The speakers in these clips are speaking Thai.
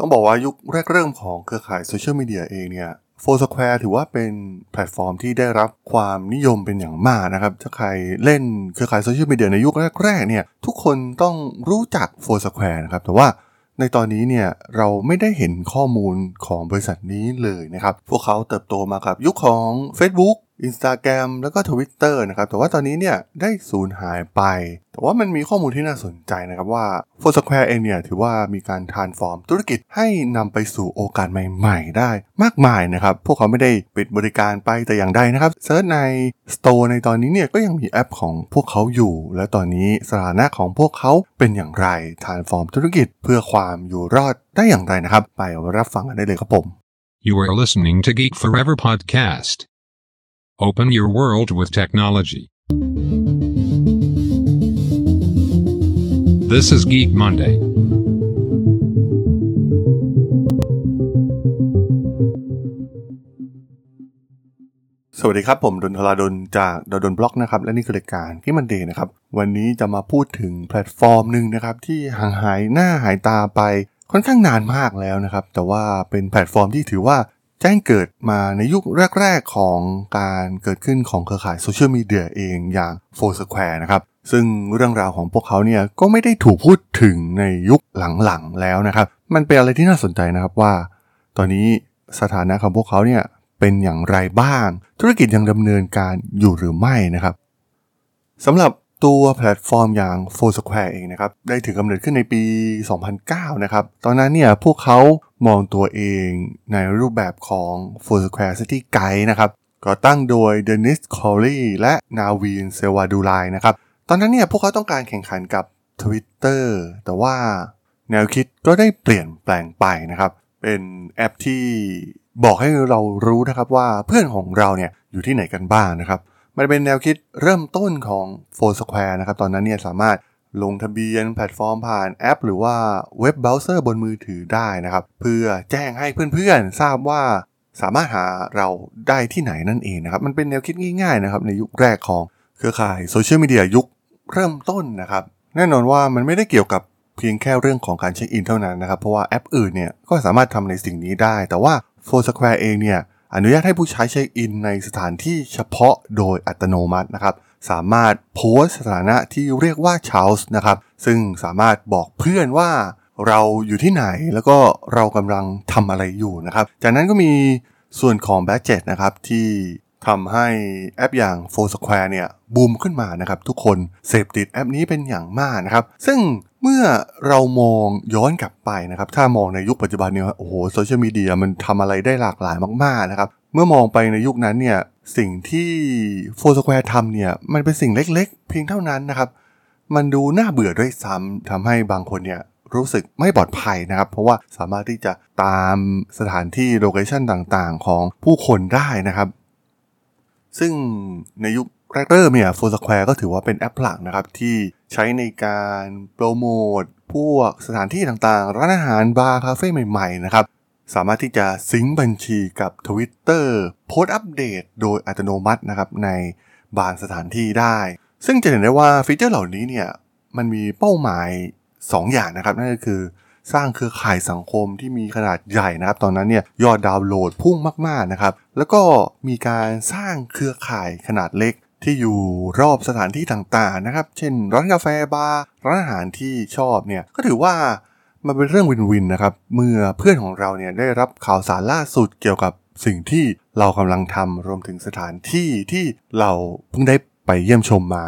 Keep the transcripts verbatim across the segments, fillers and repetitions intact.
ต้องบอกว่ายุคแรกๆของเครือข่ายโซเชียลมีเดียเองเนี่ย Foursquare ถือว่าเป็นแพลตฟอร์มที่ได้รับความนิยมเป็นอย่างมากนะครับถ้าใครเล่นเครือข่ายโซเชียลมีเดียในยุคแรกๆเนี่ยทุกคนต้องรู้จัก Foursquare นะครับแต่ว่าในตอนนี้เนี่ยเราไม่ได้เห็นข้อมูลของบริษัทนี้เลยนะครับพวกเขาเติบโตมากับยุคของ Facebook Instagram แล้วก็ Twitter นะครับแต่ว่าตอนนี้เนี่ยได้สูญหายไปแต่ว่ามันมีข้อมูลที่น่าสนใจนะครับว่า Foursquare เองเนี่ยถือว่ามีการ transform ธุรกิจให้นำไปสู่โอกาสใหม่ๆได้มากมายนะครับพวกเขาไม่ได้ปิดบริการไปแต่อย่างใดนะครับเซิร์ชใน Store ในตอนนี้เนี่ยก็ยังมีแอปของพวกเขาอยู่และตอนนี้สถานะของพวกเขาเป็นอย่างไร transform ธุรกิจเพื่อความอยู่รอดได้อย่างไรนะครับไปรับฟังกันได้เลยครับผม You are listening to Geek Forever Podcast.Open your world with technology. This is Geek Monday. สวัสดีครับผมดลธราดลจากดลบล็อกนะครับและนี่คือรายการ Geek Monday นะครับวันนี้จะมาพูดถึงแพลตฟอร์มหนึ่งนะครับที่ห่างหายหน้าหายตาไปค่อนข้างนานมากแล้วนะครับแต่ว่าเป็นแพลตฟอร์มที่ถือว่าแจ้งเกิดมาในยุคแรกๆของการเกิดขึ้นของเครือข่ายโซเชียลมีเดียเองอย่าง Foursquare นะครับซึ่งเรื่องราวของพวกเขาเนี่ยก็ไม่ได้ถูกพูดถึงในยุคหลังๆแล้วนะครับมันเป็นอะไรที่น่าสนใจนะครับว่าตอนนี้สถานะของพวกเขาเนี่ยเป็นอย่างไรบ้างธุรกิจยังดำเนินการอยู่หรือไม่นะครับสำหรับตัวแพลตฟอร์มอย่าง Foursquare เองนะครับได้ถือกำเนิดขึ้นในปีสองพันเก้านะครับตอนนั้นเนี่ยพวกเขามองตัวเองในรูปแบบของ Foursquare City Guide นะครับก่อตั้งโดยเดนิส คอลลี่และนาวีน เซวาดูไลนะครับตอนนั้นเนี่ยพวกเขาต้องการแข่งขันกับ Twitter แต่ว่าแนวคิดก็ได้เปลี่ยนแปลงไปนะครับเป็นแอปที่บอกให้เรารู้นะครับว่าเพื่อนของเราเนี่ยอยู่ที่ไหนกันบ้างนะครับมันเป็นแนวคิดเริ่มต้นของ Foursquare นะครับตอนนั้นเนี่ยสามารถลงทะเบียนแพลตฟอร์มผ่านแอปหรือว่าเว็บเบราว์เซอร์บนมือถือได้นะครับเพื่อแจ้งให้เพื่อนๆทราบว่าสามารถหาเราได้ที่ไหนนั่นเองนะครับมันเป็นแนวคิดง่ายๆนะครับในยุคแรกของเครือข่ายโซเชียลมีเดียยุคเริ่มต้นนะครับแน่นอนว่ามันไม่ได้เกี่ยวกับเพียงแค่เรื่องของการเช็คอินเท่านั้นนะครับเพราะว่าแอปอื่นเนี่ยก็สามารถทำในสิ่งนี้ได้แต่ว่า Foursquare เองเนี่ยอนุญาตให้ผู้ใช้เช็คอินในสถานที่เฉพาะโดยอัตโนมัตินะครับสามารถโพสสถานะที่เรียกว่า Charles นะครับซึ่งสามารถบอกเพื่อนว่าเราอยู่ที่ไหนแล้วก็เรากำลังทำอะไรอยู่นะครับจากนั้นก็มีส่วนของ Badget นะครับที่ทำให้แอปอย่าง Foursquare เนี่ยบูมขึ้นมานะครับทุกคนเสพติดแอปนี้เป็นอย่างมากนะครับซึ่งเมื่อเรามองย้อนกลับไปนะครับถ้ามองในยุคปัจจุบันเนี่ยโอ้โหโซเชียลมีเดียมันทำอะไรได้หลากหลายมากๆนะครับเมื่อมองไปในยุคนั้นเนี่ยสิ่งที่ Foursquare ทำเนี่ยมันเป็นสิ่งเล็กๆเพียงเท่านั้นนะครับมันดูน่าเบื่อด้วยซ้ำทำให้บางคนเนี่ยรู้สึกไม่ปลอดภัยนะครับเพราะว่าสามารถที่จะตามสถานที่โลเคชั่นต่างๆของผู้คนได้นะครับซึ่งในยุคแรกเริ่มเนี่ย Foursquare ก็ถือว่าเป็นแอปหลักนะครับที่ใช้ในการโปรโมทพวกสถานที่ต่างๆร้านอาหารบาร์คาเฟ่ใหม่ๆนะครับสามารถที่จะซิงค์บัญชีกับ Twitter โพสต์อัปเดตโดยอัตโนมัตินะครับในบางสถานที่ได้ซึ่งจะเห็นได้ว่าฟีเจอร์เหล่านี้เนี่ยมันมีเป้าหมายสองอย่างนะครับนั่นก็คือสร้างเครือข่ายสังคมที่มีขนาดใหญ่นะครับตอนนั้นเนี่ยยอดดาวน์โหลดพุ่งมากๆนะครับแล้วก็มีการสร้างเครือข่ายขนาดเล็กที่อยู่รอบสถานที่ต่างๆนะครับเช่นร้านกาแฟบาร์ร้านอาหารที่ชอบเนี่ยก็ถือว่ามันเป็นเรื่องวินวินนะครับเมื่อเพื่อนของเราเนี่ยได้รับข่าวสารล่าสุดเกี่ยวกับสิ่งที่เรากำลังทำรวมถึงสถานที่ที่เราเพิ่งได้ไปเยี่ยมชมมา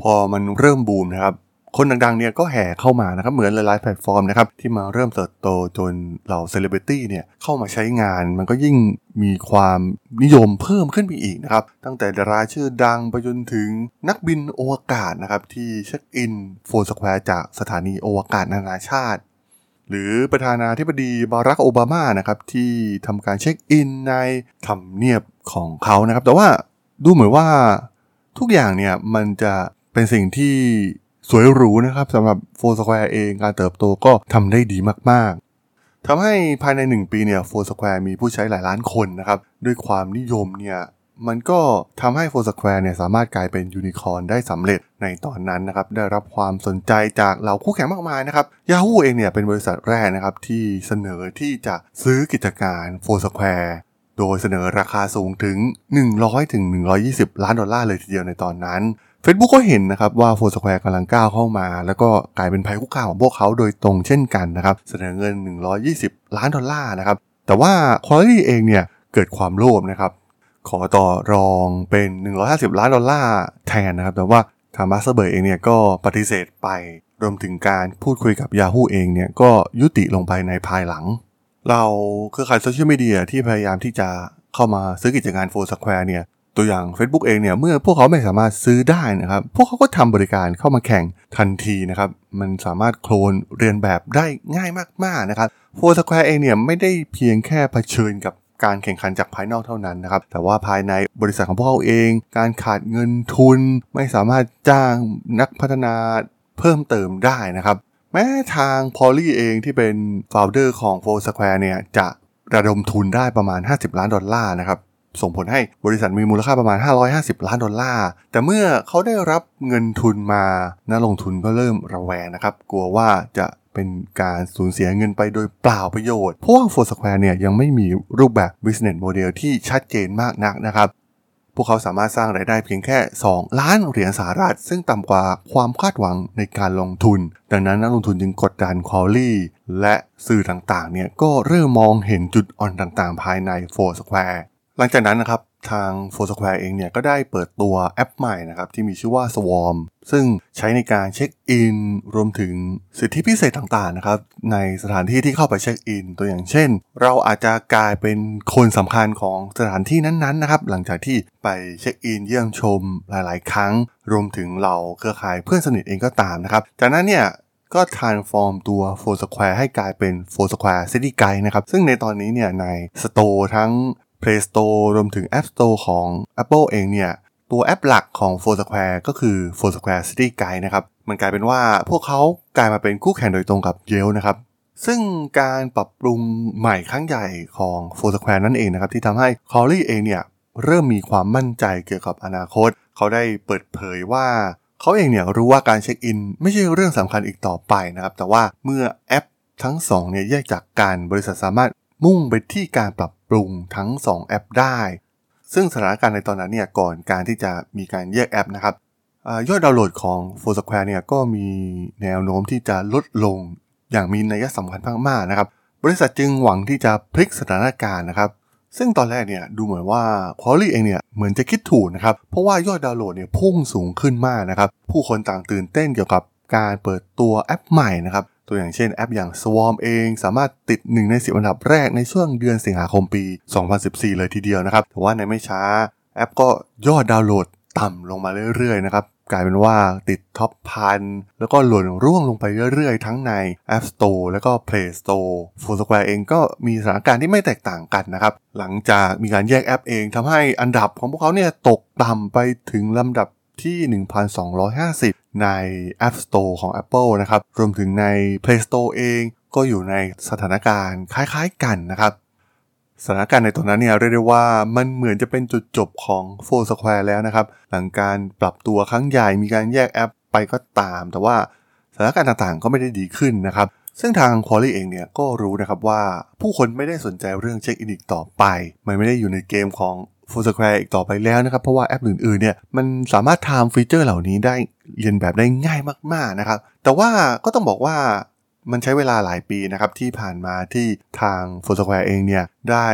พอมันเริ่มบูมนะครับคนดังๆเนี่ยก็แห่เข้ามานะครับเหมือนหลายๆแพลตฟอร์มนะครับที่มาเริ่มเติบโตจนเหล่าเซเลบริตี้เนี่ยเข้ามาใช้งานมันก็ยิ่งมีความนิยมเพิ่มขึ้นไปอีกนะครับตั้งแต่ดาราชื่อดังไปจนถึงนักบินอวกาศนะครับที่เช็คอินFoursquareจากสถานีอวกาศนานาชาติหรือประธานาธิบดีบารัคโอบามานะครับที่ทำการเช็คอินในทำเนียบของเขานะครับแต่ว่าดูเหมือนว่าทุกอย่างเนี่ยมันจะเป็นสิ่งที่สวยหรูนะครับสำหรับ Foursquare เองการเติบโตก็ทำได้ดีมากๆทำให้ภายในหนึ่งปีเนี่ย Foursquare มีผู้ใช้หลายล้านคนนะครับด้วยความนิยมเนี่ย มันก็ทำให้ Foursquare เนี่ยสามารถกลายเป็นยูนิคอร์นได้สำเร็จในตอนนั้นนะครับได้รับความสนใจจากเหล่าคู่แข่งมากมายนะครับ Yahoo เองเนี่ยเป็นบริษัทแรกนะครับที่เสนอที่จะซื้อกิจการ Foursquare โดยเสนอราคาสูงถึง หนึ่งร้อยถึงหนึ่งร้อยยี่สิบล้านดอลลาร์เลยทีเดียวในตอนนั้น Facebook ก็เห็นนะครับว่า Foursquare กำลังก้าวเข้ามาแล้วก็กลายเป็นภัยคุกคามของพวกเขาโดยตรงเช่นกันนะครับเสนอเงินหนึ่งร้อยยี่สิบล้านดอลลาร์นะครับแต่ว่า Quality เองเนี่ยเกิดความโลภนะครับขอต่อรองเป็นหนึ่งร้อยห้าสิบล้านดอลลาร์แทนนะครับแต่ว่าทางมาสเตอร์เบิร์กเองเนี่ยก็ปฏิเสธไปรวมถึงการพูดคุยกับ Yahoo เองเนี่ยก็ยุติลงไปในภายหลังเราเครือข่ายโซเชียลมีเดียที่พยายามที่จะเข้ามาซื้อกิจการ Foursquare เนี่ยตัวอย่าง Facebook เองเนี่ยเมื่อพวกเขาไม่สามารถซื้อได้นะครับพวกเขาก็ทำบริการเข้ามาแข่งทันทีนะครับมันสามารถโคลนเรียนแบบได้ง่ายมากๆนะครับ Foursquare เองเนี่ยไม่ได้เพียงแค่เผชิญกับการแข่งขันจากภายนอกเท่านั้นนะครับแต่ว่าภายในบริษัทของพวกเขาเองการขาดเงินทุนไม่สามารถจ้างนักพัฒนาเพิ่มเติมได้นะครับแม้ทาง Polly เองที่เป็น founder ของ Foursquare เนี่ยจะระดมทุนได้ประมาณห้าสิบล้านดอลลาร์นะครับส่งผลให้บริษัทมีมูลค่าประมาณห้าร้อยห้าสิบล้านดอลลาร์แต่เมื่อเขาได้รับเงินทุนมานักลงทุนก็เริ่มระแวงนะครับกลัวว่าจะเป็นการสูญเสียเงินไปโดยเปล่าประโยชน์เพราะว่า Foursquare เนี่ยยังไม่มีรูปแบบ business model ที่ชัดเจนมากนักนะครับพวกเขาสามารถสร้างรายได้เพียงแค่สองล้านเหรียญสหรัฐซึ่งต่ำกว่าความคาดหวังในการลงทุนดังนั้นนักลงทุนจึงกดดัน Quality และสื่อต่างๆเนี่ยก็เริ่มมองเห็นจุดอ่อนต่างๆภายใน Foursquare หลังจากนั้นนะครับทาง Foursquare เองเนี่ยก็ได้เปิดตัวแอปใหม่นะครับที่มีชื่อว่า Swarm ซึ่งใช้ในการเช็คอินรวมถึงสิทธิพิเศษต่างๆนะครับในสถานที่ที่เข้าไปเช็คอินตัวอย่างเช่นเราอาจจะกลายเป็นคนสำคัญของสถานที่นั้นๆนะครับหลังจากที่ไปเช็คอินเยี่ยมชมหลายๆครั้งรวมถึงเราเครือข่ายเพื่อนสนิทเองก็ตามนะครับจากนั้นเนี่ยก็ transform ตัว Foursquare ให้กลายเป็น Foursquare City Guide นะครับซึ่งในตอนนี้เนี่ยใน Store ทั้งPlay Store รวมถึง App Store ของ Apple เองเนี่ยตัวแอปหลักของ Foursquare ก็คือ Foursquare City Guide นะครับมันกลายเป็นว่าพวกเขากลายมาเป็นคู่แข่งโดยตรงกับ Yelp นะครับซึ่งการปรับปรุงใหม่ครั้งใหญ่ของ Foursquare นั่นเองนะครับที่ทำให้ Corey เองเนี่ยเริ่มมีความมั่นใจเกี่ยวกับอนาคตเขาได้เปิดเผยว่าเขาเองเนี่ยรู้ว่าการเช็คอินไม่ใช่เรื่องสำคัญอีกต่อไปนะครับแต่ว่าเมื่อแอปทั้งสองเนี่ยแยกจากกันบริษัทสามารถมุ่งไปที่การปรับปรุงทั้งสองแอปได้ซึ่งสถานการณ์ในตอนนั้นเนี่ยก่อนการที่จะมีการแยกแอปนะครับยอดดาวน์โหลดของ Foursquare เนี่ยก็มีแนวโน้มที่จะลดลงอย่างมีนัยสำคัญมากๆนะครับบริษัทจึงหวังที่จะพลิกสถานการณ์นะครับซึ่งตอนแรกเนี่ยดูเหมือนว่า Quality เองเนี่ยเหมือนจะคิดถูกนะครับเพราะว่ายอดดาวน์โหลดเนี่ยพุ่งสูงขึ้นมากนะครับผู้คนต่างตื่นเต้นเกี่ยวกับการเปิดตัวแอปใหม่นะครับตัวอย่างเช่นแอปอย่าง Swarm เองสามารถติดหนึ่งในสิบอันดับแรกในช่วงเดือนสิงหาคมปีสองพันสิบสี่เลยทีเดียวนะครับแต่ว่าในไม่ช้าแอปก็ยอดดาวน์โหลดต่ำลงมาเรื่อยๆนะครับกลายเป็นว่าติดท็อปหนึ่งพันแล้วก็หล่นร่วงลงไปเรื่อยๆทั้งใน App Store แล้วก็ Play Store Foursquare เองก็มีสถานการณ์ที่ไม่แตกต่างกันนะครับหลังจากมีการแยกแอปเองทำให้อันดับของพวกเขาเนี่ยตกต่ำไปถึงลำดับที่ หนึ่งพันสองร้อยห้าสิบใน App Store ของ Apple นะครับรวมถึงใน Play Store เองก็อยู่ในสถานการณ์คล้ายๆกันนะครับสถานการณ์ในตอนนั้นเนี่ยเรียกได้ว่ามันเหมือนจะเป็นจุดจบของ Foursquare แล้วนะครับหลังการปรับตัวครั้งใหญ่มีการแยกแอปไปก็ตามแต่ว่าสถานการณ์ต่างๆก็ไม่ได้ดีขึ้นนะครับซึ่งทาง Quality เองเนี่ยก็รู้นะครับว่าผู้คนไม่ได้สนใจเรื่องเช็คอินอีกต่อไปมันไม่ได้อยู่ในเกมของFoursquare อีกต่อไปแล้วนะครับเพราะว่าแอปอื่นๆเนี่ยมันสามารถทำฟีเจอร์เหล่านี้ได้เรียนแบบได้ง่ายมากๆนะครับแต่ว่าก็ต้องบอกว่ามันใช้เวลาหลายปีนะครับที่ผ่านมาที่ทาง Foursquare เองเนี่ยได้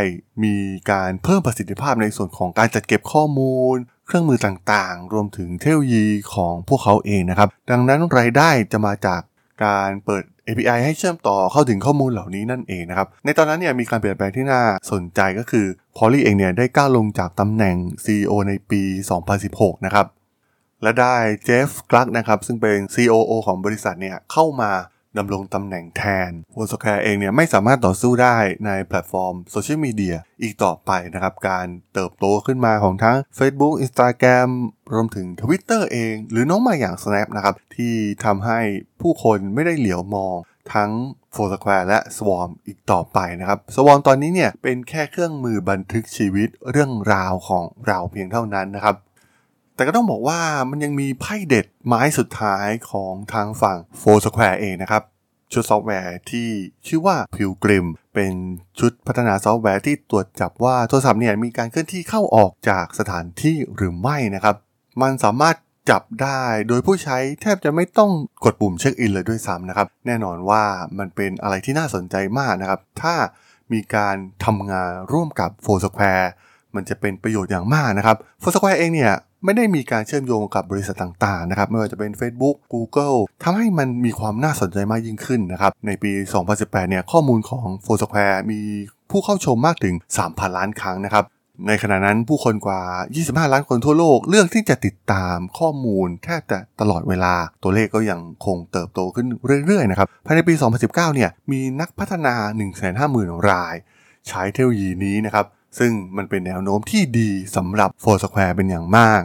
มีการเพิ่มประสิทธิภาพในส่วนของการจัดเก็บข้อมูลเครื่องมือต่างๆรวมถึงเทคโนโลยีของพวกเขาเองนะครับดังนั้นรายได้จะมาจากการเปิด เอ พี ไอ ให้เชื่อมต่อเข้าถึงข้อมูลเหล่านี้นั่นเองนะครับในตอนนั้นเนี่ยมีการเปลี่ยนแปลงที่น่าสนใจก็คือ Polly เองเนี่ยได้ก้าวลงจากตำแหน่ง ซี อี โอ ในปีสองพันสิบหกนะครับและได้เจฟ กลักนะครับซึ่งเป็น ซี โอ โอ ของบริษัทเนี่ยเข้ามาดำรงตำแหน่งแทน Foursquare เองเนี่ยไม่สามารถต่อสู้ได้ในแพลตฟอร์มโซเชียลมีเดียอีกต่อไปนะครับการเติบโตขึ้นมาของทั้ง Facebook Instagram รวมถึง Twitter เองหรือน้องใหม่อย่าง Snap นะครับที่ทำให้ผู้คนไม่ได้เหลียวมองทั้ง Foursquare และ Swarm อีกต่อไปนะครับ Swarm ตอนนี้เนี่ยเป็นแค่เครื่องมือบันทึกชีวิตเรื่องราวของเราเพียงเท่านั้นนะครับแต่ก็ต้องบอกว่ามันยังมีไพ่เด็ดไม้สุดท้ายของทางฝั่ง Foursquare เองนะครับชุดซอฟต์แวร์ที่ชื่อว่า Pilgrim เป็นชุดพัฒนาซอฟต์แวร์ที่ตรวจจับว่าโทรศัพท์เนี่ยมีการเคลื่อนที่เข้าออกจากสถานที่หรือไม่นะครับมันสามารถจับได้โดยผู้ใช้แทบจะไม่ต้องกดปุ่มเช็คอินเลยด้วยซ้ำนะครับแน่นอนว่ามันเป็นอะไรที่น่าสนใจมากนะครับถ้ามีการทำงานร่วมกับ Foursquare มันจะเป็นประโยชน์อย่างมากนะครับ Foursquare เองเนี่ยไม่ได้มีการเชื่อมโยงกับบริษัทต่างๆนะครับไม่ว่าจะเป็น Facebook Google ทำให้มันมีความน่าสนใจมากยิ่งขึ้นนะครับในปีสองพันสิบแปดเนี่ยข้อมูลของ Foursquare มีผู้เข้าชมมากถึง สามพันล้านครั้งนะครับในขณะนั้นผู้คนกว่ายี่สิบห้าล้านคนทั่วโลกเลือกที่จะติดตามข้อมูลแทบจะตลอดเวลาตัวเลขก็ยังคงเติบโตขึ้นเรื่อยๆนะครับภายในปีสองพันสิบเก้าเนี่ยมีนักพัฒนา หนึ่งแสนห้าหมื่นรายใช้เทคโนโลยีนี้นะครับซึ่งมันเป็นแนวโน้มที่ดีสำหรับ Foursquare เป็นอย่างมาก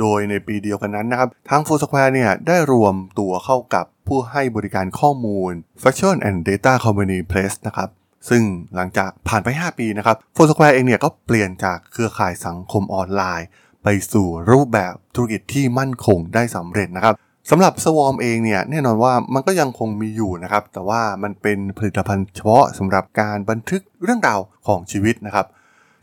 โดยในปีเดียวกันนั้นนะครับทาง Foursquare เนี่ยได้รวมตัวเข้ากับผู้ให้บริการข้อมูล Factual and Data Company Place นะครับซึ่งหลังจากผ่านไปห้าปีนะครับ Foursquare เองเนี่ยก็เปลี่ยนจากเครือข่ายสังคมออนไลน์ไปสู่รูปแบบธุรกิจที่มั่นคงได้สำเร็จนะครับสำหรับ Swarm เองเนี่ยแน่นอนว่ามันก็ยังคงมีอยู่นะครับแต่ว่ามันเป็นผลิตภัณฑ์เฉพาะสำหรับการบันทึกเรื่องราวของชีวิตนะครับ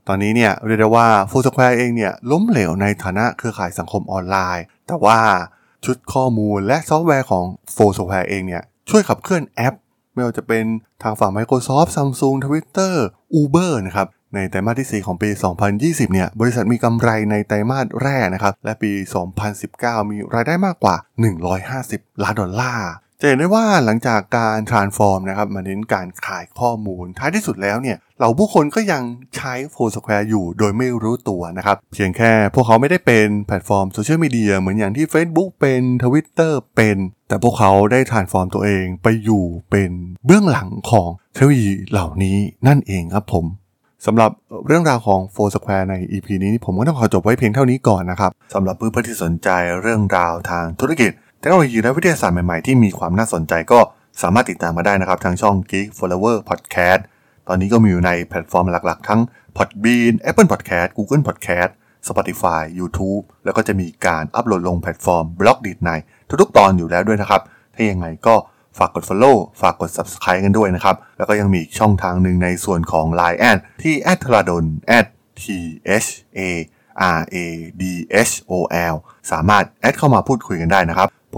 ตอนนี้เนี่ยเรียกได้ว่า Foursquare เองเนี่ยล้มเหลวในฐานะเครือข่ายสังคมออนไลน์แต่ว่าชุดข้อมูลและซอฟต์แวร์ของ Foursquare เองเนี่ยช่วยขับเคลื่อนแอปไม่ว่าจะเป็นทางฝั่ง Microsoft Samsung Twitter Uber นะครับในไตรมาสที่สี่ของปีสองพันยี่สิบเนี่ยบริษัทมีกำไรในไตรมาสแรกนะครับและปีสองพันสิบเก้ามีรายได้มากกว่าหนึ่งร้อยห้าสิบล้านดอลลาร์จะเห็นได้ว่าหลังจากการ transform นะครับมาเน้นการขายข้อมูลท้ายที่สุดแล้วเนี่ยเหล่าผู้คนก็ยังใช้ Foursquare อยู่โดยไม่รู้ตัวนะครับเพียงแค่พวกเขาไม่ได้เป็นแพลตฟอร์มโซเชียลมีเดียเหมือนอย่างที่ Facebook เป็น Twitter เป็นแต่พวกเขาได้ transform ตัวเองไปอยู่เป็นเบื้องหลังของเทคโนโลยีเหล่านี้นั่นเองครับผมสำหรับเรื่องราวของ Foursquare ใน อี พี นี้ผมก็ต้องขอจบไว้เพียงเท่านี้ก่อนนะครับสำหรับเพื่อนๆที่สนใจเรื่องราวทางธุรกิจเทคโนโลยีและวิทยาศาสตร์ใหม่ๆที่มีความน่าสนใจก็สามารถติดตามมาได้นะครับทางช่อง Geek Forever Podcast ตอนนี้ก็มีอยู่ในแพลตฟอร์มหลักๆทั้ง Podbean Apple Podcast Google Podcast Spotify YouTube แล้วก็จะมีการอัปโหลดลงแพลตฟอร์ม Blockdit ในทุกๆตอนอยู่แล้วด้วยนะครับถ้ายังไงก็ฝากกด follow ฝากกด Subscribe กันด้วยนะครับแล้วก็ยังมีอีกช่องทางหนึ่งในส่วนของ ไลน์ แอดที่ แอท ธาราดล แอท ที เอช เอ อาร์ เอ ดี เอช โอ แอล สามารถแอดเข้ามาพูดคุยกันได้นะครับผ